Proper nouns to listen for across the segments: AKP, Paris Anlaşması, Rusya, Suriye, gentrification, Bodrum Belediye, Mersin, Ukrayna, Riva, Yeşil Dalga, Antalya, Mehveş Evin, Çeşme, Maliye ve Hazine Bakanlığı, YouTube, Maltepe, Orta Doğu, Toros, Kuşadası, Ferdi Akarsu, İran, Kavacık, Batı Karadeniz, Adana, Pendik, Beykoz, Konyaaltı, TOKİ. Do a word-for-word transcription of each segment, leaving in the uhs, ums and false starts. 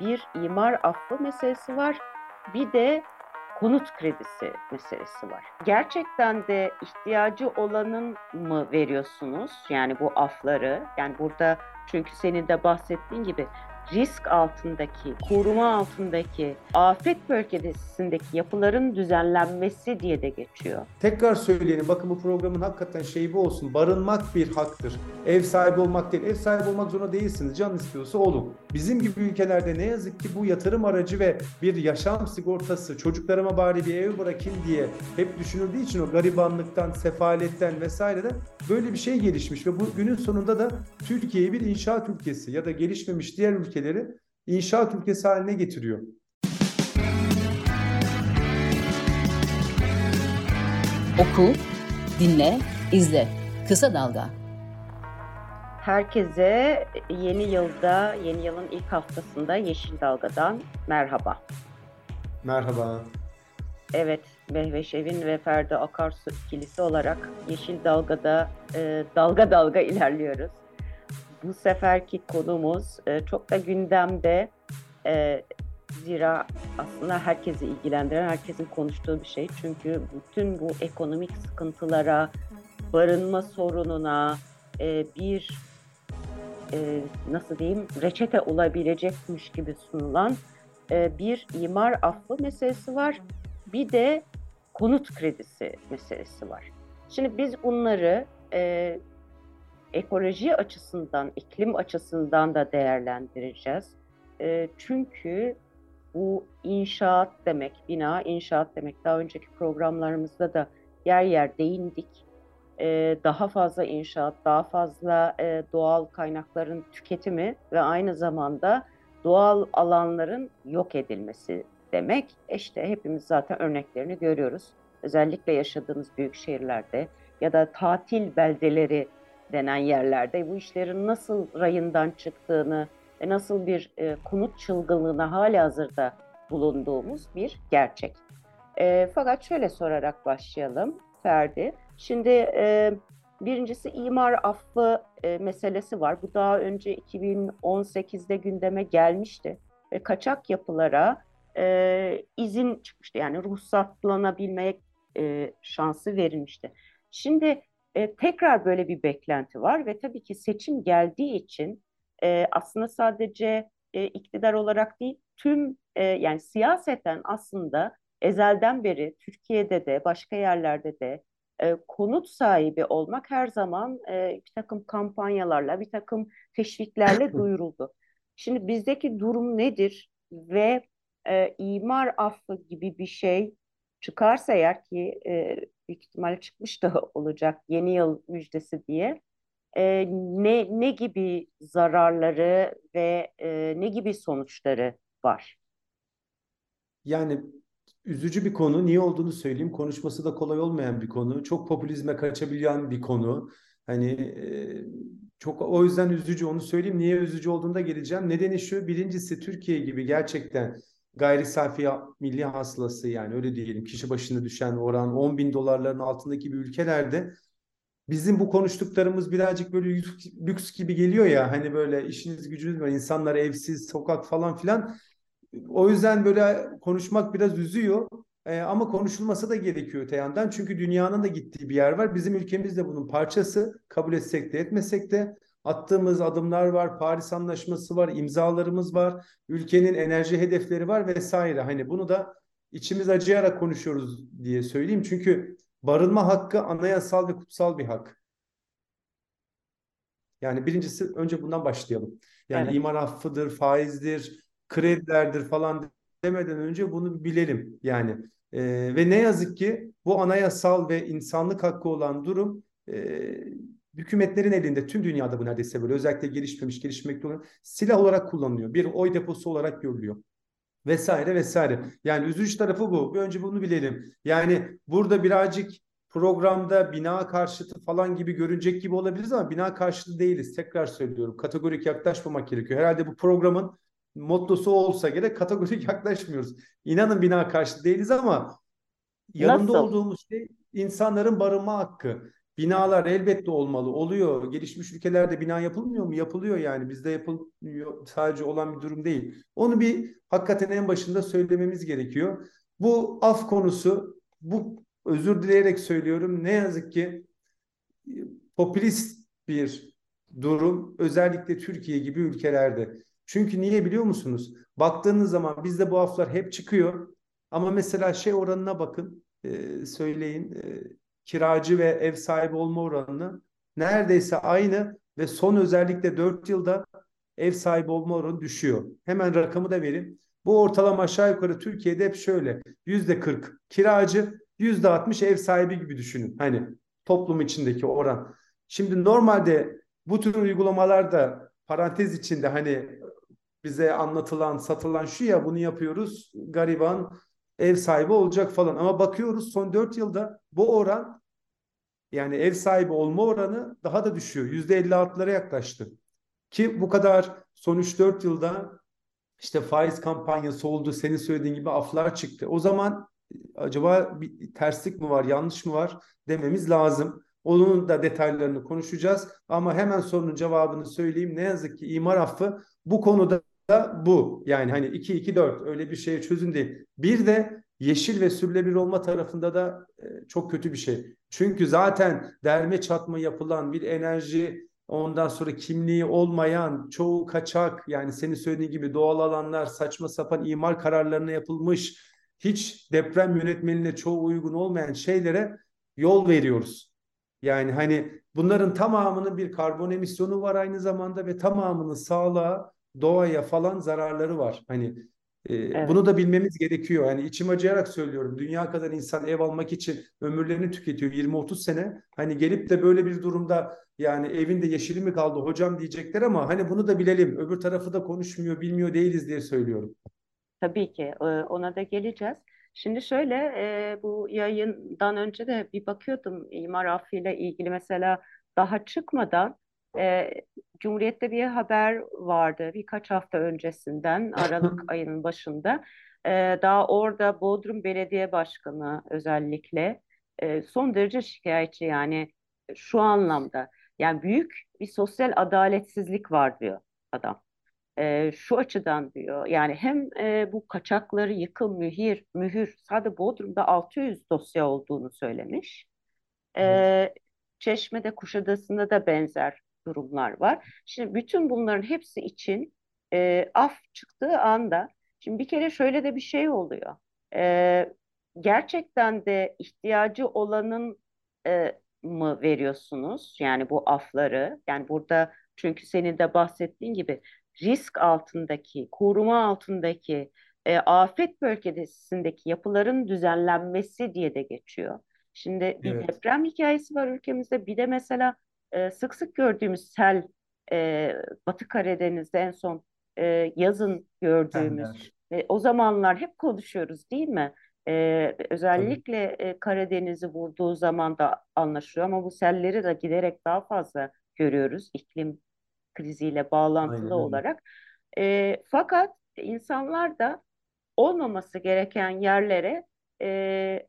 bir imar affı meselesi var, bir de konut kredisi meselesi var. Gerçekten de ihtiyacı olanın mı veriyorsunuz? Yani bu afları, yani burada çünkü senin de bahsettiğin gibi risk altındaki, koruma altındaki, afet bölgesindeki yapıların düzenlenmesi diye de geçiyor. Tekrar söyleyelim, bakın bu programın hakikaten şeyi bu olsun, barınmak bir haktır. Ev sahibi olmak değil, ev sahibi olmak zorunda değilsiniz, can istiyorsa olun. Bizim gibi ülkelerde ne yazık ki bu yatırım aracı ve bir yaşam sigortası, çocuklarıma bari bir ev bırakayım diye hep düşünüldüğü için o garibanlıktan, sefaletten vesaireden böyle bir şey gelişmiş ve bu günün sonunda da Türkiye'yi bir inşaat ülkesi ya da gelişmemiş diğer ülkeler inşaat ülkesi haline getiriyor. Oku, dinle, izle. Kısa Dalga. Herkese yeni yılda, yeni yılın ilk haftasında Yeşil Dalga'dan merhaba. Merhaba. Evet, Mehveş Evin ve Ferdi Akarsu ikilisi olarak Yeşil Dalga'da e, dalga dalga ilerliyoruz. Bu seferki konumuz çok da gündemde, zira aslında herkesi ilgilendiren, herkesin konuştuğu bir şey. Çünkü bütün bu ekonomik sıkıntılara, barınma sorununa bir, nasıl diyeyim, reçete olabilecekmiş gibi sunulan bir imar affı meselesi var, bir de konut kredisi meselesi var. Şimdi biz bunları ekoloji açısından, iklim açısından da değerlendireceğiz. E, çünkü bu inşaat demek, bina inşaat demek. Daha önceki programlarımızda da yer yer değindik. E, daha fazla inşaat, daha fazla e, doğal kaynakların tüketimi ve aynı zamanda doğal alanların yok edilmesi demek. İşte hepimiz zaten örneklerini görüyoruz. Özellikle yaşadığımız büyük şehirlerde ya da tatil beldeleri denen yerlerde bu işlerin nasıl rayından çıktığını ve nasıl bir e, konut çılgınlığına halihazırda bulunduğumuz bir gerçek. E, fakat şöyle sorarak başlayalım Ferdi. Şimdi e, birincisi imar affı e, meselesi var. Bu daha önce iki bin on sekizde gündeme gelmişti. E, kaçak yapılara e, izin çıkmıştı. Yani ruhsatlanabilmeye e, şansı verilmişti. Şimdi E, tekrar böyle bir beklenti var ve tabii ki seçim geldiği için e, aslında sadece e, iktidar olarak değil, tüm e, yani siyaseten aslında ezelden beri Türkiye'de de başka yerlerde de e, konut sahibi olmak her zaman e, bir takım kampanyalarla, bir takım teşviklerle duyuruldu. Şimdi bizdeki durum nedir ve e, imar affı gibi bir şey çıkarsa eğer ki e, büyük ihtimalle çıkmış da olacak yeni yıl müjdesi diye e, ne ne gibi zararları ve e, ne gibi sonuçları var? Yani üzücü bir konu. Niye olduğunu söyleyeyim. Konuşması da kolay olmayan bir konu. Çok popülizme kaçabilen bir konu. Hani e, çok o yüzden üzücü. Onu söyleyeyim. Niye üzücü olduğunda geleceğim. Nedeni şu. Birincisi Türkiye gibi gerçekten gayri safi milli hasılası, yani öyle diyelim, kişi başına düşen oran on bin dolarların altındaki bir ülkelerde bizim bu konuştuklarımız birazcık böyle lüks gibi geliyor ya, hani böyle işiniz gücünüz var, insanlar evsiz, sokak falan filan, o yüzden böyle konuşmak biraz üzüyor ee, ama konuşulması da gerekiyor öte yandan, çünkü dünyanın da gittiği bir yer var, bizim ülkemiz de bunun parçası, kabul etsek de etmesek de. Attığımız adımlar var, Paris Anlaşması var, imzalarımız var, ülkenin enerji hedefleri var vesaire. Hani bunu da içimiz acıyarak konuşuyoruz diye söyleyeyim. Çünkü barınma hakkı anayasal ve kutsal bir hak. Yani birincisi önce bundan başlayalım. Yani evet. İmar affıdır, faizdir, kredilerdir falan demeden önce bunu bilelim. Yani e, ve ne yazık ki bu anayasal ve insanlık hakkı olan durum E, hükümetlerin elinde, tüm dünyada bu neredeyse böyle, özellikle gelişmemiş, gelişmekte olan, silah olarak kullanılıyor. Bir oy deposu olarak görülüyor. Vesaire vesaire. Yani üzücü tarafı bu. Bir önce bunu bilelim. Yani burada birazcık programda bina karşıtı falan gibi görünecek gibi olabiliriz ama bina karşıtı değiliz. Tekrar söylüyorum. Kategorik yaklaşmamak gerekiyor. Herhalde bu programın mottosu olsa gerek, kategorik yaklaşmıyoruz. İnanın bina karşıtı değiliz ama yanında Nasıl? olduğumuz şey insanların barınma hakkı. Binalar elbette olmalı, oluyor. Gelişmiş ülkelerde bina yapılmıyor mu? Yapılıyor yani. Bizde yapılmıyor, sadece olan bir durum değil. Onu bir hakikaten en başında söylememiz gerekiyor. Bu af konusu, bu özür dileyerek söylüyorum, ne yazık ki popülist bir durum özellikle Türkiye gibi ülkelerde. Çünkü niye biliyor musunuz? Baktığınız zaman bizde bu aflar hep çıkıyor ama mesela şey oranına bakın, e, söyleyin e, kiracı ve ev sahibi olma oranını neredeyse aynı ve son özellikle dört yılda ev sahibi olma oranı düşüyor. Hemen rakamı da vereyim. Bu ortalama aşağı yukarı Türkiye'de hep şöyle yüzde kırk kiracı, yüzde altmış ev sahibi gibi düşünün. Hani toplum içindeki oran. Şimdi normalde bu tür uygulamalarda parantez içinde hani bize anlatılan, satılan şu ya bunu yapıyoruz gariban ev sahibi olacak falan. Ama bakıyoruz son dört yılda bu oran yani ev sahibi olma oranı daha da düşüyor. yüzde elli altılara yaklaştı. Ki bu kadar son üç dört yılda işte faiz kampanyası oldu. Senin söylediğin gibi aflar çıktı. O zaman acaba bir terslik mi var, yanlış mı var dememiz lazım. Onun da detaylarını konuşacağız. Ama hemen sorunun cevabını söyleyeyim. Ne yazık ki imar affı bu konuda da bu. Yani hani iki iki dört öyle bir şeye çözüm değil. Bir de yeşil ve sürülebilir olma tarafında da e, çok kötü bir şey. Çünkü zaten derme çatma yapılan bir enerji, ondan sonra kimliği olmayan, çoğu kaçak, yani senin söylediğin gibi doğal alanlar, saçma sapan imar kararlarına yapılmış, hiç deprem yönetmeliğine çoğu uygun olmayan şeylere yol veriyoruz. Yani hani bunların tamamının bir karbon emisyonu var aynı zamanda ve tamamının sağlığa, doğaya falan zararları var. Hani e, evet. Bunu da bilmemiz gerekiyor. Yani içim acıyarak söylüyorum. Dünya kadar insan ev almak için ömürlerini tüketiyor yirmi otuz sene. Hani gelip de böyle bir durumda yani evinde yeşili mi kaldı hocam diyecekler ama hani bunu da bilelim. Öbür tarafı da konuşmuyor, bilmiyor değiliz diye söylüyorum. Tabii ki ona da geleceğiz. Şimdi şöyle e, bu yayından önce de bir bakıyordum imar affıyla ilgili mesela daha çıkmadan e, Cumhuriyet'te bir haber vardı birkaç hafta öncesinden Aralık ayının başında. E, daha orada Bodrum Belediye Başkanı özellikle e, son derece şikayetçi yani şu anlamda. Yani büyük bir sosyal adaletsizlik var diyor adam. E, şu açıdan diyor yani hem e, bu kaçakları yıkım mühür mühür sadece Bodrum'da altı yüz dosya olduğunu söylemiş. E, evet. Çeşme'de Kuşadası'nda da benzer durumlar var. Şimdi bütün bunların hepsi için e, af çıktığı anda şimdi bir kere şöyle de bir şey oluyor. E, gerçekten de ihtiyacı olanın e, mı veriyorsunuz? Yani bu afları yani burada çünkü senin de bahsettiğin gibi risk altındaki, koruma altındaki, e, afet bölgesindeki yapıların düzenlenmesi diye de geçiyor. Şimdi bir evet. deprem hikayesi var ülkemizde. Bir de mesela e, sık sık gördüğümüz sel, e, Batı Karadeniz'de en son e, yazın gördüğümüz. E, o zamanlar hep konuşuyoruz değil mi? E, özellikle e, Karadeniz'i vurduğu zaman da anlaşılıyor ama bu selleri de giderek daha fazla görüyoruz iklim kriziyle bağlantılı aynen, olarak. E, fakat insanlar da olmaması gereken yerlere e,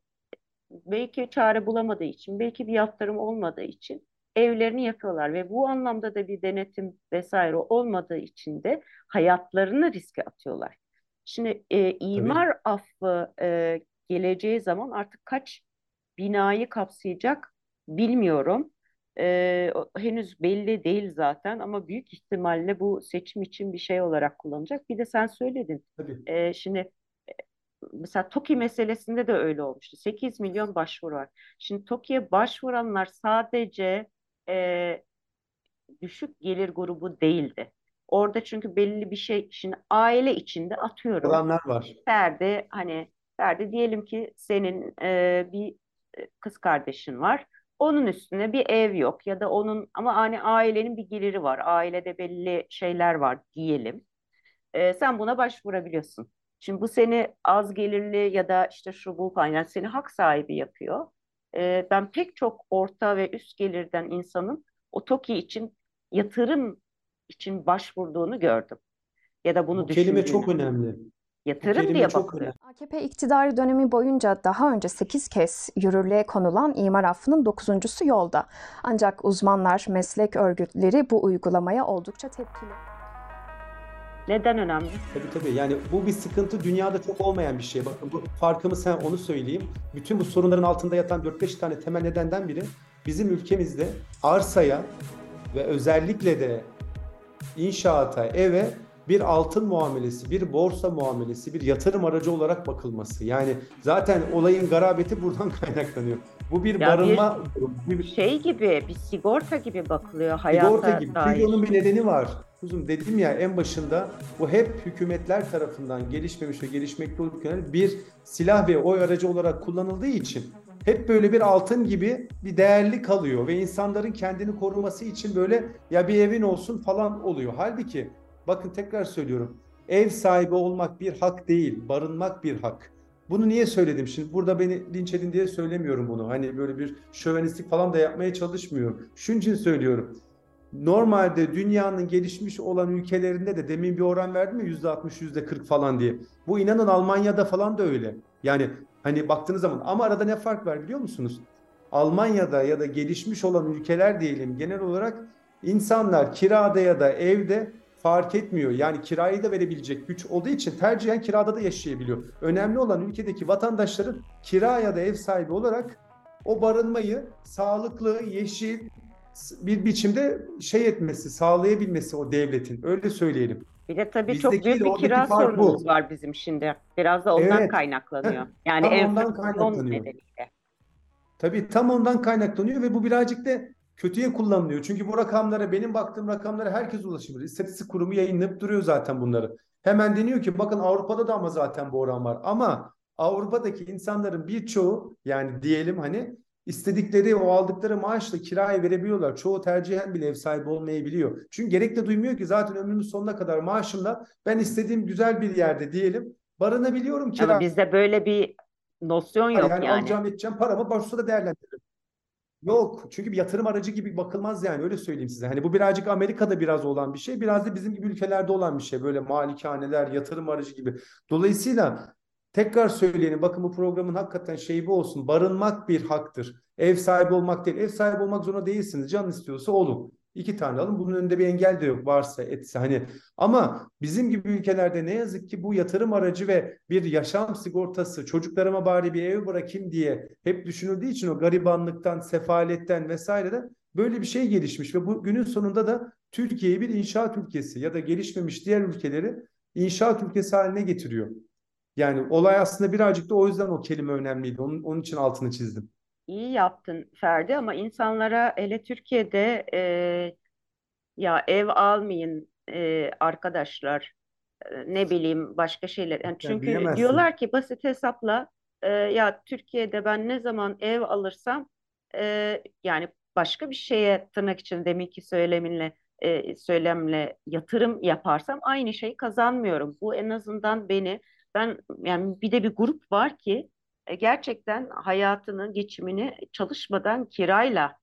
belki çare bulamadığı için, belki bir yaptırım olmadığı için evlerini yakıyorlar ve bu anlamda da bir denetim vesaire olmadığı için de hayatlarını riske atıyorlar. Şimdi e, imar affı e, geleceği zaman artık kaç binayı kapsayacak bilmiyorum. Ee, henüz belli değil zaten ama büyük ihtimalle bu seçim için bir şey olarak kullanılacak. Bir de sen söyledin. Ee, şimdi mesela TOKİ meselesinde de öyle olmuştu. sekiz milyon başvuru var. Şimdi TOKİ'ye başvuranlar sadece e, düşük gelir grubu değildi. Orada çünkü belli bir şey şimdi aile içinde atıyorum. Olanlar var. Ferdi hani Ferdi diyelim ki senin e, bir kız kardeşin var. Onun üstüne bir ev yok ya da onun ama hani ailenin bir geliri var. Ailede belli şeyler var diyelim. Ee, sen buna başvurabiliyorsun. Şimdi bu seni az gelirli ya da işte şu bu falan yani seni hak sahibi yapıyor. Ee, ben pek çok orta ve üst gelirden insanın o TOKİ için yatırım için başvurduğunu gördüm. Ya da bunu bu düşündüğünü. Kelime çok önemli. Yatırım diye bakılıyor. A K P iktidarı dönemi boyunca daha önce sekiz kez yürürlüğe konulan imar affının dokuzuncusu yolda. Ancak uzmanlar, meslek örgütleri bu uygulamaya oldukça tepkili. Neden önemli? Tabii tabii. Yani bu bir sıkıntı, dünyada çok olmayan bir şey. Bakın bu farkımız, sen onu söyleyeyim. Bütün bu sorunların altında yatan dört beş tane temel nedenden biri bizim ülkemizde arsaya ve özellikle de inşaata, eve bir altın muamelesi, bir borsa muamelesi, bir yatırım aracı olarak bakılması. Yani zaten olayın garabeti buradan kaynaklanıyor. Bu bir ya barınma... Bir, bir şey gibi, bir sigorta gibi bakılıyor hayata dair. Sigorta gibi. Çünkü onun bir nedeni var. Kuzum, dedim ya en başında, bu hep hükümetler tarafından gelişmemiş ve gelişmekte oldukları bir silah ve oy aracı olarak kullanıldığı için hep böyle bir altın gibi bir değerli kalıyor ve insanların kendini koruması için böyle ya bir evin olsun falan oluyor. Halbuki bakın tekrar söylüyorum, ev sahibi olmak bir hak değil, barınmak bir hak. Bunu niye söyledim? Şimdi burada beni linç edin diye söylemiyorum bunu. Hani böyle bir şövenistlik falan da yapmaya çalışmıyorum. Şunun için söylüyorum. Normalde dünyanın gelişmiş olan ülkelerinde de demin bir oran verdim mi yüzde altmış yüzde kırk falan diye. Bu inanın Almanya'da falan da öyle. Yani hani baktığınız zaman, ama arada ne fark var biliyor musunuz? Almanya'da ya da gelişmiş olan ülkeler diyelim genel olarak, insanlar kirada ya da evde fark etmiyor. Yani kirayı da verebilecek güç olduğu için tercihen kirada da yaşayabiliyor. Önemli olan ülkedeki vatandaşların kira ya da ev sahibi olarak o barınmayı sağlıklı, yeşil bir biçimde şey etmesi, sağlayabilmesi o devletin. Öyle söyleyelim. Bir de tabii bizdeki çok büyük bir kira sorunumuz bu. Var bizim şimdi. Biraz da ondan evet. kaynaklanıyor. Yani tam ev ondan kaynaklanıyor. Tabii tam ondan kaynaklanıyor ve bu birazcık da kötüye kullanılıyor. Çünkü bu rakamlara, benim baktığım rakamlara herkes ulaşabilir. İstatistik kurumu yayınlayıp duruyor zaten bunları. Hemen deniyor ki bakın Avrupa'da da ama zaten bu oran var. Ama Avrupa'daki insanların birçoğu, yani diyelim hani istedikleri o aldıkları maaşla kiraya verebiliyorlar. Çoğu tercihen bile ev sahibi olmayabiliyor. Çünkü gerek de duymuyor ki zaten ömrümün sonuna kadar maaşımla ben istediğim güzel bir yerde diyelim barınabiliyorum kira. Ama bizde böyle bir nosyon yok yani. Yani alacağım edeceğim paramı borsada değerlendiririm. Yok, çünkü bir yatırım aracı gibi bakılmaz yani, öyle söyleyeyim size. Hani bu birazcık Amerika'da biraz olan bir şey, biraz da bizim gibi ülkelerde olan bir şey. Böyle malikaneler, yatırım aracı gibi. Dolayısıyla tekrar söyleyelim, bakın bu programın hakikaten şeyi bu olsun. Barınmak bir haktır. Ev sahibi olmak değil. Ev sahibi olmak zorunda değilsiniz. Can istiyorsa olun. İki tane alın. Bunun önünde bir engel de yok, varsa etse hani. Ama bizim gibi ülkelerde ne yazık ki bu yatırım aracı ve bir yaşam sigortası, çocuklarıma bari bir ev bırakayım diye hep düşünüldüğü için o garibanlıktan, sefaletten vesaireden böyle bir şey gelişmiş ve bu günün sonunda da Türkiye'yi bir inşaat ülkesi ya da gelişmemiş diğer ülkeleri inşaat ülkesi haline getiriyor. Yani olay aslında birazcık da o yüzden o kelime önemliydi. Onun, onun için altını çizdim. İyi yaptın Ferdi, ama insanlara hele Türkiye'de e, ya ev almayın e, arkadaşlar, e, ne bileyim başka şeyler. Yani çünkü yani diyorlar ki basit hesapla e, ya Türkiye'de ben ne zaman ev alırsam e, yani başka bir şeye, tırnak için deminki söyleminle e, söylemle yatırım yaparsam aynı şeyi kazanmıyorum. Bu en azından beni ben yani bir de bir grup var ki gerçekten hayatını, geçimini çalışmadan kirayla,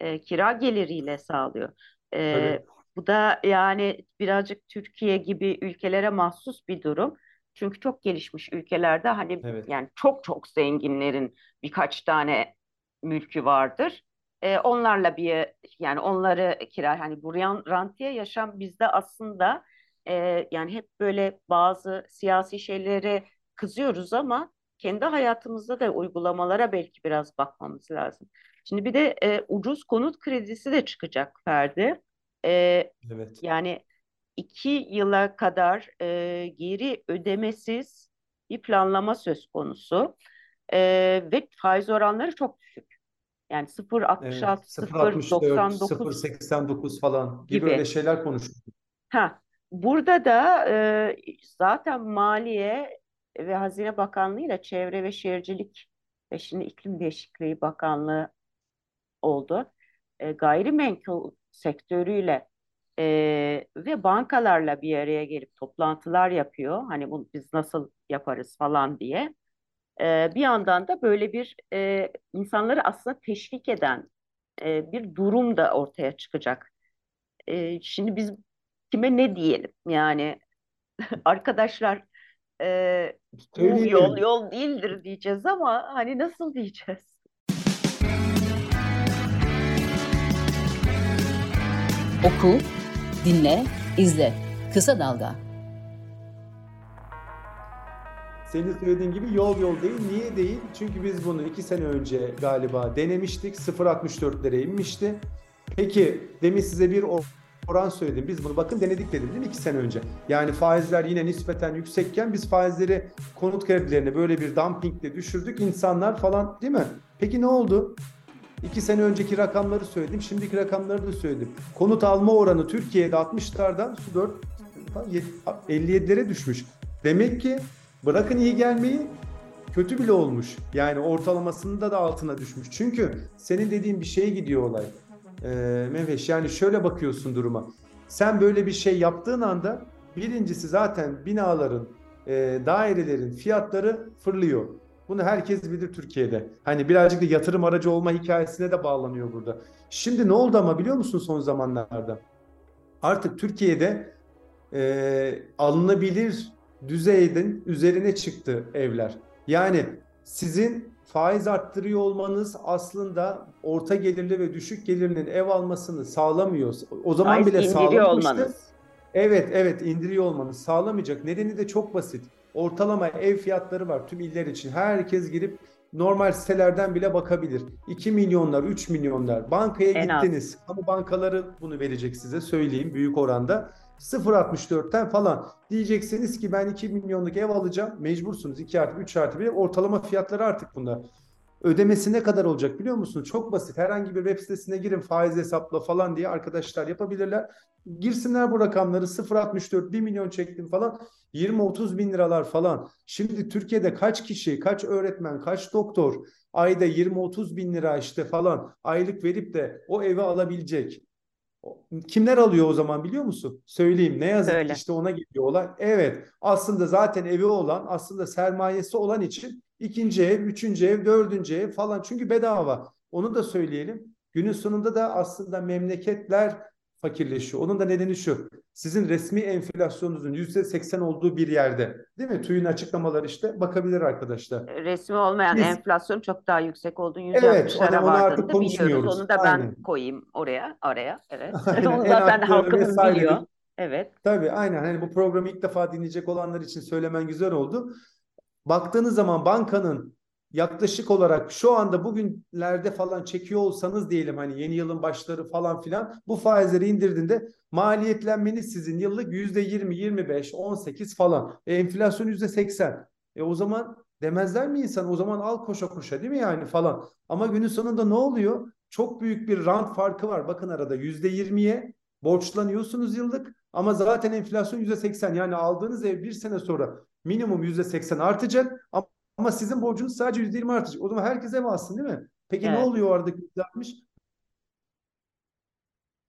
e, kira geliriyle sağlıyor. E, evet. Bu da yani birazcık Türkiye gibi ülkelere mahsus bir durum. Çünkü çok gelişmiş ülkelerde hani evet. yani çok çok zenginlerin birkaç tane mülkü vardır. E, onlarla bir yani onları kira, hani buraya rantiye yaşam bizde aslında e, yani hep böyle bazı siyasi şeylere kızıyoruz ama kendi hayatımızda da uygulamalara belki biraz bakmamız lazım. Şimdi bir de e, ucuz konut kredisi de çıkacak Ferdi. E, evet. Yani iki yıla kadar e, geri ödemesiz bir planlama söz konusu. E, ve faiz oranları çok düşük. Yani sıfır virgül altmış altı, sıfır virgül doksan dokuz falan gibi, gibi öyle şeyler konuşuyoruz. Ha, burada da e, zaten Maliye ve Hazine Bakanlığı ile Çevre ve Şehircilik ve şimdi İklim Değişikliği Bakanlığı oldu. E, gayrimenkul sektörüyle e, ve bankalarla bir araya gelip toplantılar yapıyor. Hani bunu biz nasıl yaparız falan diye. E, bir yandan da böyle bir e, insanları aslında teşvik eden e, bir durum da ortaya çıkacak. E, şimdi biz kime ne diyelim? Yani arkadaşlar Ee, bu yol yol değildir diyeceğiz ama hani nasıl diyeceğiz? Oku, dinle, izle. Kısa Dalga. Senin söylediğin gibi yol yol değil. Niye değil? Çünkü biz bunu iki sene önce galiba denemiştik. sıfır virgül altmış dörtlere inmişti. Peki demin size bir oran söyledim. Biz bunu bakın denedik dedim değil mi? iki sene önce. Yani faizler yine nispeten yüksekken biz faizleri konut kredilerine böyle bir dumpingle düşürdük. İnsanlar falan değil mi? Peki ne oldu? İki sene önceki rakamları söyledim. Şimdiki rakamları da söyledim. Konut alma oranı Türkiye'de altmışlardan elli yedilere düşmüş. Demek ki bırakın iyi gelmeyi, kötü bile olmuş. Yani ortalamasında da altına düşmüş. Çünkü senin dediğin bir şeye gidiyor olay. Ee, Mehveş, yani şöyle bakıyorsun duruma. Sen böyle bir şey yaptığın anda birincisi zaten binaların, e, dairelerin fiyatları fırlıyor. Bunu herkes bilir Türkiye'de. Hani birazcık da yatırım aracı olma hikayesine de bağlanıyor burada. Şimdi ne oldu ama biliyor musun son zamanlarda? Artık Türkiye'de e, alınabilir düzeyden üzerine çıktı evler. Yani sizin faiz arttırıyor olmanız aslında orta gelirli ve düşük gelirlinin ev almasını sağlamıyor. O zaman faiz bile sağlamıştı. Evet, evet, indiriyor olmanız sağlamayacak. Nedeni de çok basit. Ortalama ev fiyatları var tüm iller için. Herkes girip normal sitelerden bile bakabilir. iki milyonlar, üç milyonlar. Bankaya en gittiniz. Az. Kamu bankaları bunu verecek size, söyleyeyim büyük oranda. sıfır virgül altmış dörtten falan diyeceksiniz ki ben iki milyonluk ev alacağım. Mecbursunuz iki artı üç artı bir. Ortalama fiyatları artık bunlar. Ödemesi ne kadar olacak biliyor musunuz? Çok basit. Herhangi bir web sitesine girin, faiz hesapla falan diye arkadaşlar yapabilirler. Girsinler bu rakamları, sıfır virgül altmış dört, bir milyon çektim falan, yirmi otuz bin liralar falan. Şimdi Türkiye'de kaç kişi, kaç öğretmen, kaç doktor ayda yirmi otuz bin lira işte falan aylık verip de o evi alabilecek? Kimler alıyor o zaman biliyor musun? Söyleyeyim, ne yazık Öyle. ki işte ona geliyor olay. Evet, aslında zaten evi olan, aslında sermayesi olan için ikinci ev, üçüncü ev, dördüncü ev falan, çünkü bedava. Onu da söyleyelim. Günün sonunda da aslında memleketler fakirleşiyor. Onun da nedeni şu: sizin resmi enflasyonunuzun yüzde seksen olduğu bir yerde, değil mi? TÜİK'in açıklamaları, işte bakabilir arkadaşlar. Resmi olmayan Biz, enflasyon çok daha yüksek olduğu yüzde altmışlara evet, vardığını artık biliyoruz. Onu da ben aynen. koyayım oraya, araya. Evet. Onu zaten halkımız biliyor. Değil. Evet. Tabii aynen. Hani bu programı ilk defa dinleyecek olanlar için söylemen güzel oldu. Baktığınız zaman bankanın yaklaşık olarak şu anda bugünlerde falan çekiyor olsanız diyelim, hani yeni yılın başları falan filan, bu faizleri indirdiğinde maliyetlenmeniz sizin yıllık yüzde yirmi, yirmi beş, on sekiz falan. E, enflasyon yüzde seksen. E o zaman demezler mi insan? O zaman al koşa koşa değil mi yani falan. Ama günün sonunda ne oluyor? Çok büyük bir rant farkı var. Bakın arada yüzde yirmiye borçlanıyorsunuz yıllık ama zaten enflasyon yüzde seksen. Yani aldığınız ev bir sene sonra minimum yüzde seksen artacak ama Ama sizin borcunuz sadece yüzde yirmi artacak. O zaman herkes ev alsın değil mi? Peki evet. Ne oluyor orada yüzde altmış?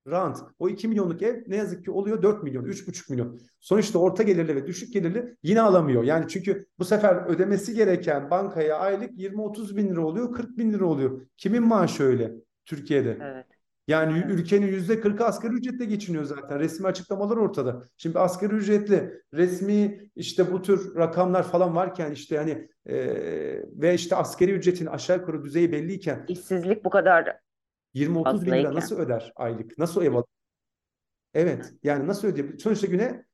Rant. O iki milyonluk ev ne yazık ki oluyor dört milyon, üç buçuk milyon. Sonuçta orta gelirli ve düşük gelirli yine alamıyor. Yani çünkü bu sefer ödemesi gereken bankaya aylık yirmi otuz bin lira oluyor, kırk bin lira oluyor. Kimin maaşı öyle Türkiye'de? Evet. Yani evet. Ülkenin yüzde kırkı asgari ücretle geçiniyor zaten. Resmi açıklamalar ortada. Şimdi asgari ücretli, resmi işte bu tür rakamlar falan varken işte yani e, ve işte asgari ücretin aşağı yukarı düzeyi belliyken. İşsizlik bu kadar yirmi otuz bin lira nasıl öder aylık? Nasıl ev alır? Evet, yani nasıl ödeyebilir? Sonuçta güne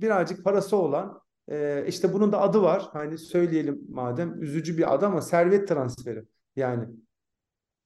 birazcık parası olan, e, işte bunun da adı var. Hani söyleyelim madem, üzücü bir adı ama servet transferi yani.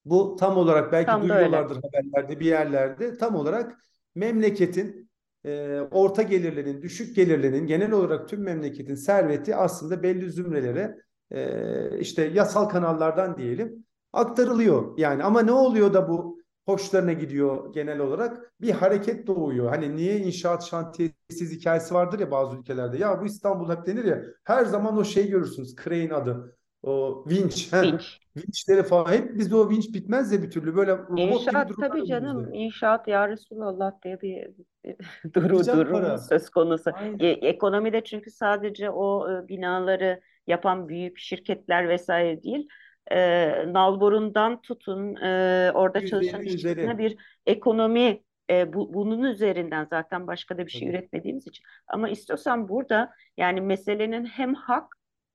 Bu tam olarak belki tam duyuyorlardır haberlerde bir yerlerde, tam olarak memleketin e, orta gelirlerin, düşük gelirlerin, genel olarak tüm memleketin serveti aslında belli zümrelere e, işte yasal kanallardan diyelim aktarılıyor yani. Ama ne oluyor da bu hoşlarına gidiyor genel olarak? Bir hareket doğuyor. Hani niye inşaat şantiyesiz hikayesi vardır ya bazı ülkelerde, ya bu İstanbul hep denir ya, her zaman o şey görürsünüz, crane adı. O vinç. vinç. Vinçleri falan. Hep bizde o vinç bitmez de bir türlü. Böyle İnşaat tabii canım. Bizde. İnşaat ya Resulallah diye bir, bir duru duru söz konusu. E, ekonomide çünkü sadece o e, binaları yapan büyük şirketler vesaire değil. E, nalborundan tutun. E, orada çalışan işçisine bir ekonomi E, bu, bunun üzerinden zaten başka da bir şey üretmediğimiz için. Ama istiyorsan burada yani meselenin hem hak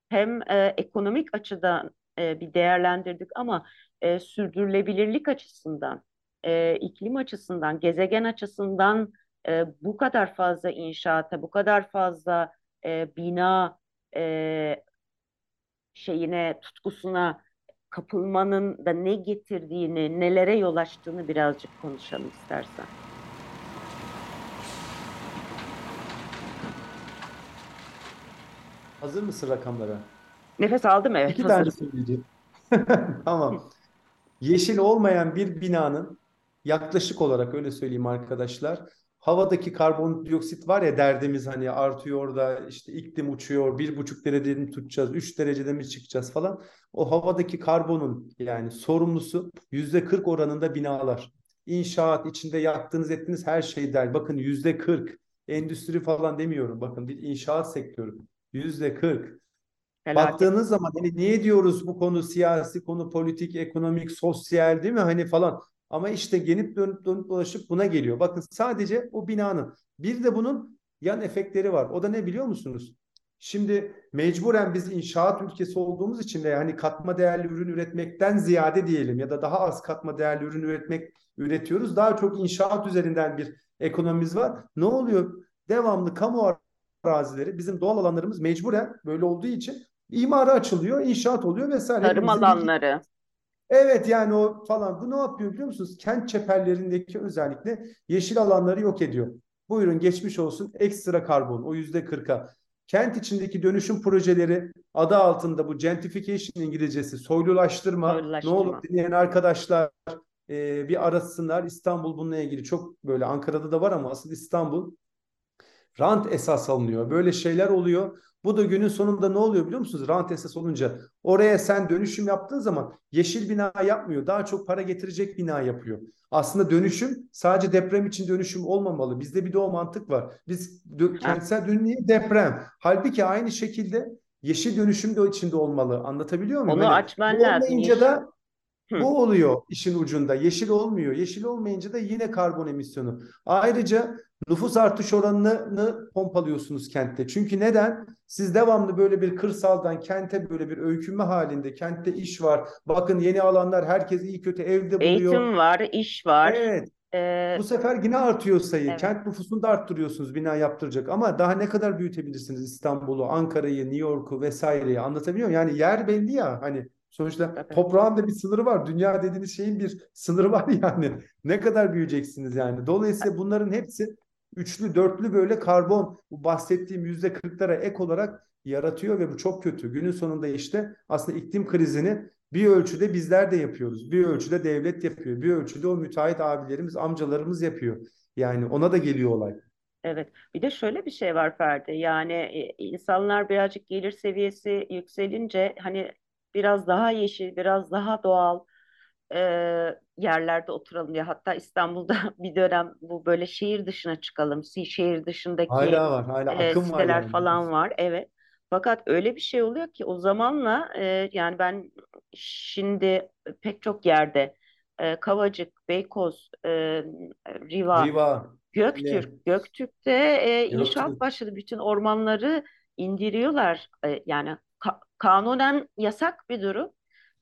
hem e, ekonomik açıdan e, bir değerlendirdik ama e, sürdürülebilirlik açısından, e, iklim açısından, gezegen açısından e, bu kadar fazla inşaata, bu kadar fazla e, bina e, şeyine, tutkusuna kapılmanın da ne getirdiğini, nelere yol açtığını birazcık konuşalım istersen. Hazır mısın rakamlara? Nefes aldım, evet. İki tane söyleyeceğim. Tamam. Yeşil olmayan bir binanın yaklaşık olarak, öyle söyleyeyim arkadaşlar, havadaki karbondioksit var ya, derdimiz hani artıyor da işte iklim uçuyor, bir buçuk derecede mi tutacağız, üç derecede mi çıkacağız falan. O havadaki karbonun yani sorumlusu yüzde kırk oranında binalar. İnşaat, içinde yaktığınız ettiğiniz her şey der. Bakın yüzde kırk. Endüstri falan demiyorum. Bakın bir inşaat sektörü. Yüzde kırk. Baktığınız zaman hani niye diyoruz bu konu siyasi, konu politik, ekonomik, sosyal değil mi hani falan. Ama işte gelip dönüp dönüp dolaşıp buna geliyor. Bakın sadece o binanın. Bir de bunun yan efektleri var. O da ne biliyor musunuz? Şimdi mecburen biz inşaat ülkesi olduğumuz için de yani katma değerli ürün üretmekten ziyade diyelim ya da daha az katma değerli ürün üretmek üretiyoruz. Daha çok inşaat üzerinden bir ekonomimiz var. Ne oluyor? Devamlı kamu arazileri, bizim doğal alanlarımız mecburen böyle olduğu için imara açılıyor, inşaat oluyor vesaire. Tarım alanları. Evet yani o falan. Bu ne yapıyor biliyor musunuz? Kent çeperlerindeki özellikle yeşil alanları yok ediyor. Buyurun geçmiş olsun ekstra karbon o yüzde kırka. Kent içindeki dönüşüm projeleri adı altında bu gentrification İngilizcesi soylulaştırma. soylulaştırma. Ne olur dinleyen arkadaşlar e, bir arasınlar. İstanbul bununla ilgili çok böyle, Ankara'da da var ama asıl İstanbul rant esas alınıyor. Böyle şeyler oluyor. Bu da günün sonunda ne oluyor biliyor musunuz? Rant esas olunca oraya sen dönüşüm yaptığın zaman yeşil bina yapmıyor. Daha çok para getirecek bina yapıyor. Aslında dönüşüm sadece deprem için dönüşüm olmamalı. Bizde bir de o mantık var. Biz kentsel dönüşüm deprem. Halbuki aynı şekilde yeşil dönüşüm de içinde olmalı. Anlatabiliyor muyum? Onu yani, açman lazım. Da bu oluyor işin ucunda. Yeşil olmuyor. Yeşil olmayınca da yine karbon emisyonu. Ayrıca nüfus artış oranını pompalıyorsunuz kentte. Çünkü neden? Siz devamlı böyle bir kırsaldan kente böyle bir öykünme halinde. Kentte iş var. Bakın yeni alanlar, herkes iyi kötü evde buluyor. Eğitim var, iş var. Evet. Ee, Bu sefer yine artıyor sayı. Evet. Kent nüfusunu da arttırıyorsunuz bina yaptıracak. Ama daha ne kadar büyütebilirsiniz İstanbul'u, Ankara'yı, New York'u vesaireyi, anlatabiliyor muyum? Yani yer belli ya hani. Sonuçta evet. Toprağın da bir sınırı var. Dünya dediğiniz şeyin bir sınırı var yani. Ne kadar büyüyeceksiniz yani. Dolayısıyla bunların hepsi üçlü, dörtlü böyle karbon, bu bahsettiğim yüzde kırklara ek olarak yaratıyor ve bu çok kötü. Günün sonunda işte aslında iklim krizini bir ölçüde bizler de yapıyoruz. Bir ölçüde devlet yapıyor. Bir ölçüde o müteahhit abilerimiz, amcalarımız yapıyor. Yani ona da geliyor olay. Evet. Bir de şöyle bir şey var Ferdi. Yani insanlar birazcık gelir seviyesi yükselince hani biraz daha yeşil, biraz daha doğal e, yerlerde oturalım diye. Hatta İstanbul'da bir dönem bu böyle şehir dışına çıkalım. Şehir dışındaki hala var, hala e, akım siteler var yani. Falan var. Evet. Fakat öyle bir şey oluyor ki o zamanla e, yani ben şimdi pek çok yerde e, Kavacık, Beykoz, e, Riva, Riva, Göktürk. Ne? Göktürk'te e, inşaat başladı. Bütün ormanları indiriyorlar. E, yani kanunen yasak bir durum.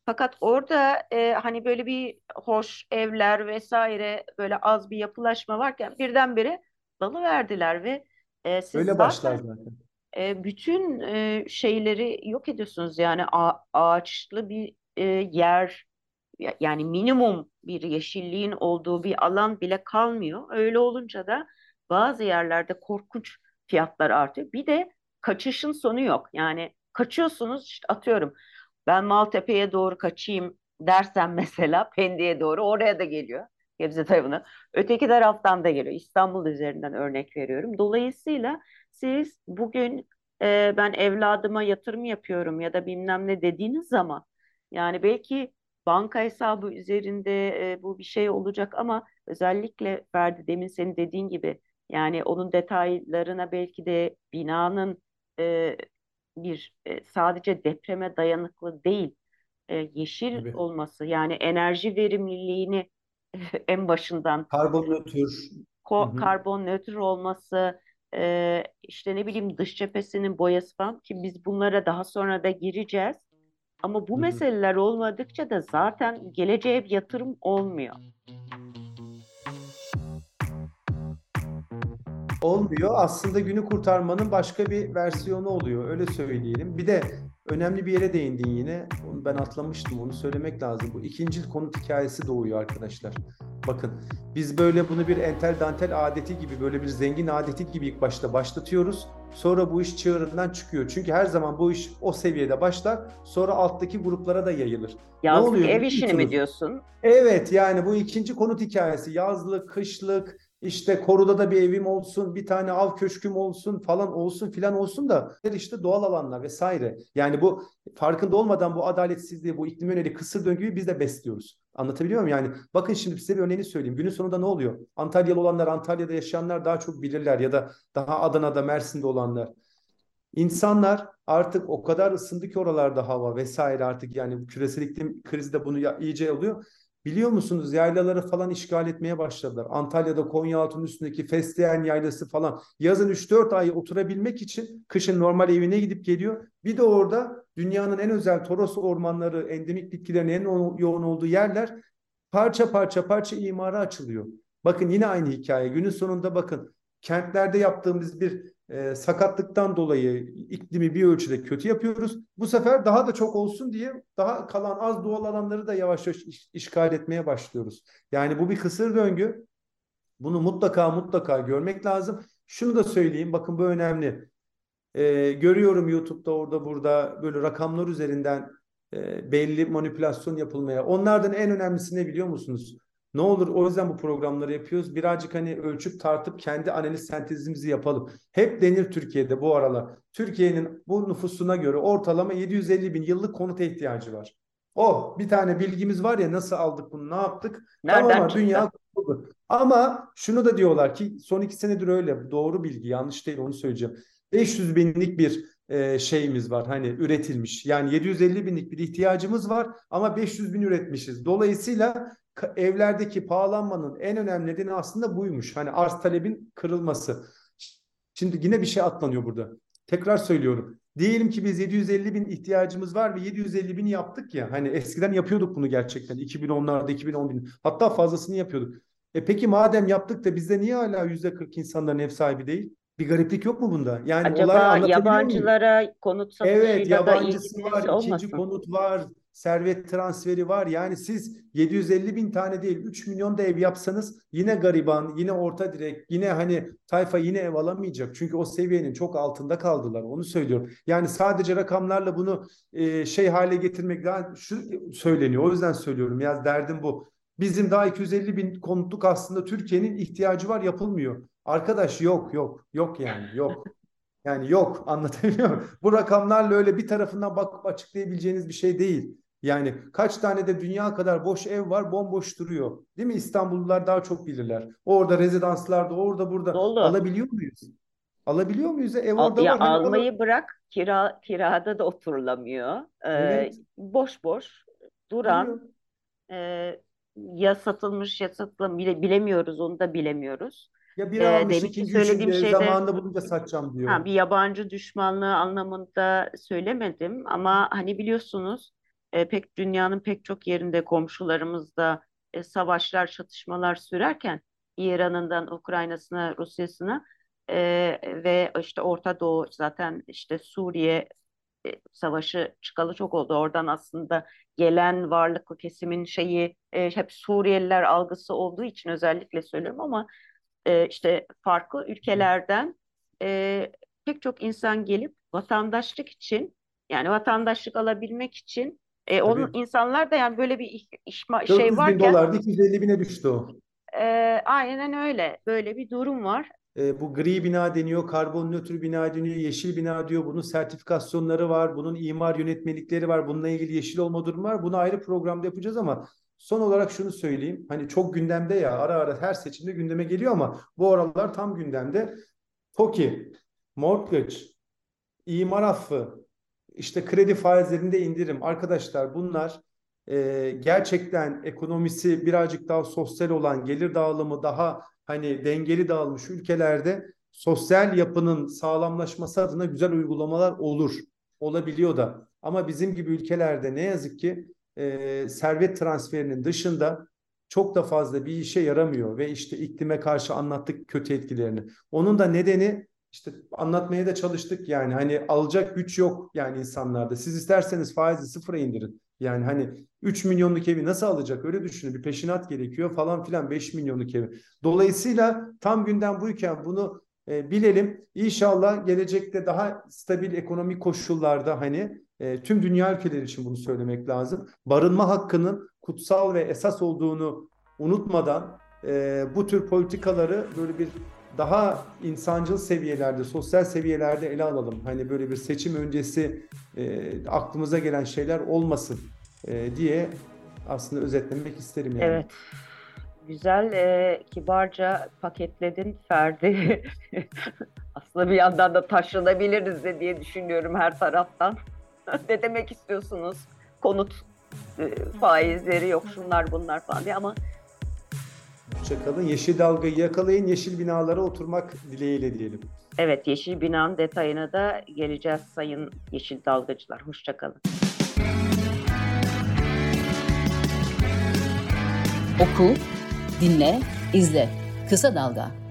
Fakat orada e, hani böyle bir hoş evler vesaire böyle az bir yapılaşma varken birdenbire dalıverdiler ve e, siz öyle başlar zaten e, bütün e, şeyleri yok ediyorsunuz. Yani a- ağaçlı bir e, yer, yani minimum bir yeşilliğin olduğu bir alan bile kalmıyor. Öyle olunca da bazı yerlerde korkunç fiyatlar artıyor. Bir de kaçışın sonu yok. Yani kaçıyorsunuz işte, atıyorum ben Maltepe'ye doğru kaçayım dersen mesela Pendik'e doğru, oraya da geliyor. Gebze tarafına. Öteki taraftan da geliyor. İstanbul üzerinden örnek veriyorum. Dolayısıyla siz bugün e, ben evladıma yatırım yapıyorum ya da bilmem ne dediğiniz zaman yani belki banka hesabı üzerinde e, bu bir şey olacak ama özellikle Ferdi demin senin dediğin gibi yani onun detaylarına belki de binanın e, bir sadece depreme dayanıklı değil, yeşil evet. olması yani enerji verimliliğini en başından. Karbon nötr. Ko- karbon nötr olması, e, işte ne bileyim dış cephesinin boyası falan, ki biz bunlara daha sonra da gireceğiz. Ama bu Hı-hı. meseleler olmadıkça da zaten geleceğe bir yatırım olmuyor. Olmuyor. Aslında günü kurtarmanın başka bir versiyonu oluyor. Öyle söyleyelim. Bir de önemli bir yere değindin yine. Ben atlamıştım. Onu söylemek lazım. Bu ikincil konut hikayesi doğuyor arkadaşlar. Bakın biz böyle bunu bir entel dantel adeti gibi, böyle bir zengin adeti gibi ilk başta başlatıyoruz. Sonra bu iş çığırından çıkıyor. Çünkü her zaman bu iş o seviyede başlar. Sonra alttaki gruplara da yayılır. Yazlık ne oluyor? Ev işini Bitiririz. Mi diyorsun? Evet, yani bu ikinci konut hikayesi. Yazlık, kışlık, İşte koruda da bir evim olsun, bir tane av köşküm olsun falan olsun filan olsun da işte doğal alanlar vesaire. Yani bu farkında olmadan bu adaletsizliği, bu iklim yönelik kısır döngüyü biz de besliyoruz. Anlatabiliyor muyum? Yani bakın şimdi size bir örneğini söyleyeyim. Günün sonunda ne oluyor? Antalyalı olanlar, Antalya'da yaşayanlar daha çok bilirler, ya da daha Adana'da, Mersin'de olanlar. İnsanlar artık o kadar ısındı ki oralarda hava vesaire, artık yani küresel iklim krizi de bunu ya, iyice oluyor. Biliyor musunuz, yaylaları falan işgal etmeye başladılar. Antalya'da Konyaaltı'nın üstündeki Fesleğen yaylası falan. Yazın üç dört ay oturabilmek için kışın normal evine gidip geliyor. Bir de orada dünyanın en özel Toros ormanları, endemik bitkilerin en yoğun olduğu yerler parça parça parça imara açılıyor. Bakın yine aynı hikaye. Günün sonunda bakın kentlerde yaptığımız bir e, sakatlıktan dolayı iklimi bir ölçüde kötü yapıyoruz. Bu sefer daha da çok olsun diye daha kalan az doğal alanları da yavaş yavaş iş, işgal etmeye başlıyoruz. Yani bu bir kısır döngü. Bunu mutlaka mutlaka görmek lazım. Şunu da söyleyeyim, bakın bu önemli. E, görüyorum YouTube'da, orada burada böyle rakamlar üzerinden e, belli manipülasyon yapılmaya. Onlardan en önemlisi ne biliyor musunuz? Ne olur, o yüzden bu programları yapıyoruz. Birazcık hani ölçüp tartıp kendi analiz sentezimizi yapalım. Hep denir Türkiye'de bu aralar. Türkiye'nin bu nüfusuna göre ortalama yedi yüz elli bin yıllık konuta ihtiyacı var. Oh, bir tane bilgimiz var ya, nasıl aldık bunu, ne yaptık? Nereden tamam, dünya kurtuldu. Ama şunu da diyorlar ki son iki senedir öyle. Doğru bilgi, yanlış değil, onu söyleyeceğim. beş yüz binlik bir e, şeyimiz var hani üretilmiş. Yani yedi yüz elli binlik bir ihtiyacımız var ama beş yüz bin üretmişiz. Dolayısıyla evlerdeki pahalanmanın en önemli nedeni aslında buymuş. Hani arz talebin kırılması. Şimdi yine bir şey atlanıyor burada. Tekrar söylüyorum. Diyelim ki biz yedi yüz elli bin ihtiyacımız var ve yedi yüz elli bini yaptık ya. Hani eskiden yapıyorduk bunu gerçekten. iki bin onlarda, iki bin on bin, hatta fazlasını yapıyorduk. E peki madem yaptık da bizde niye hala yüzde kırk insanların ev sahibi değil? Bir gariplik yok mu bunda? Yani acaba yabancılara muyum? Konut satışıyla evet, da ilgisi var, olmasın? Evet, yabancısı var, ikinci konut var. Servet transferi var. Yani siz yedi yüz elli bin tane değil üç milyon da ev yapsanız yine gariban, yine orta direk, yine hani tayfa yine ev alamayacak. Çünkü o seviyenin çok altında kaldılar. Onu söylüyorum. Yani sadece rakamlarla bunu e, şey hale getirmek daha şu söyleniyor. O yüzden söylüyorum. Ya derdim bu. Bizim daha iki yüz elli bin konutluk aslında Türkiye'nin ihtiyacı var, yapılmıyor. Arkadaş yok yok yok yani yok. Yani yok, anlatabiliyor muyum? Bu rakamlarla öyle bir tarafından bakıp açıklayabileceğiniz bir şey değil. Yani kaç tane de dünya kadar boş ev var, bomboş duruyor. Değil mi? İstanbullular daha çok bilirler. Orada rezidanslarda, orada burada. Dolu. Alabiliyor muyuz? Alabiliyor muyuz? Ev orada ya var. Ya almayı hani bırak, kira, kirada da oturulamıyor. Ee, evet. Boş boş duran, e, ya satılmış ya satılamıyor, bilemiyoruz, onu da bilemiyoruz. Ya bir almış, ee, ikinci, üçüncü şeyde, zamanında bulunca satacağım diyor. Ha, bir yabancı düşmanlığı anlamında söylemedim ama hani biliyorsunuz e, pek dünyanın pek çok yerinde komşularımızda e, savaşlar, çatışmalar sürerken İran'ından Ukrayna'sına, Rusya'sına e, ve işte Orta Doğu, zaten işte Suriye e, savaşı çıkalı çok oldu. Oradan aslında gelen varlıklı kesimin şeyi e, hep Suriyeliler algısı olduğu için özellikle söylüyorum ama işte farklı ülkelerden e, pek çok insan gelip vatandaşlık için, yani vatandaşlık alabilmek için e, onun insanlar da yani böyle bir iş, iş, şey varken dört yüz bin dolardı iki yüz elli bine düştü o. E, aynen öyle. Böyle bir durum var. E, bu gri bina deniyor, karbon nötr bina deniyor, yeşil bina diyor. Bunun sertifikasyonları var, bunun imar yönetmelikleri var. Bununla ilgili yeşil olma durumu var. Bunu ayrı programda yapacağız ama son olarak şunu söyleyeyim. Hani çok gündemde ya, ara ara her seçimde gündeme geliyor ama bu aralar tam gündemde. TOKİ, mortgage, imar affı, işte kredi faizlerinde indirim. Arkadaşlar bunlar e, gerçekten ekonomisi birazcık daha sosyal olan, gelir dağılımı daha hani dengeli dağılmış ülkelerde sosyal yapının sağlamlaşması adına güzel uygulamalar olur, olabiliyor da. Ama bizim gibi ülkelerde ne yazık ki e, servet transferinin dışında çok da fazla bir işe yaramıyor ve işte iklime karşı anlattık kötü etkilerini. Onun da nedeni işte anlatmaya da çalıştık, yani hani alacak güç yok yani insanlarda. Siz isterseniz faizi sıfıra indirin. Yani hani üç milyonluk evi nasıl alacak, öyle düşünün, bir peşinat gerekiyor falan filan, beş milyonluk evi. Dolayısıyla tam gündem buyken bunu e, bilelim. İnşallah gelecekte daha stabil ekonomik koşullarda hani e, tüm dünya ülkeleri için bunu söylemek lazım. Barınma hakkının kutsal ve esas olduğunu unutmadan e, bu tür politikaları böyle bir daha insancıl seviyelerde, sosyal seviyelerde ele alalım. Hani böyle bir seçim öncesi e, aklımıza gelen şeyler olmasın e, diye aslında özetlemek isterim. Yani. Evet. Güzel, e, kibarca paketledin Ferdi. Aslında bir yandan da taşlanabiliriz de diye düşünüyorum her taraftan. Ne demek istiyorsunuz? Konut e, faizleri yok, şunlar bunlar falan diye ama... Hoşçakalın. Yeşil dalgayı yakalayın, yeşil binalara oturmak dileğiyle diyelim. Evet, yeşil binanın detayına da geleceğiz sayın yeşil dalgacılar. Hoşçakalın. Oku, dinle, izle. Kısa Dalga.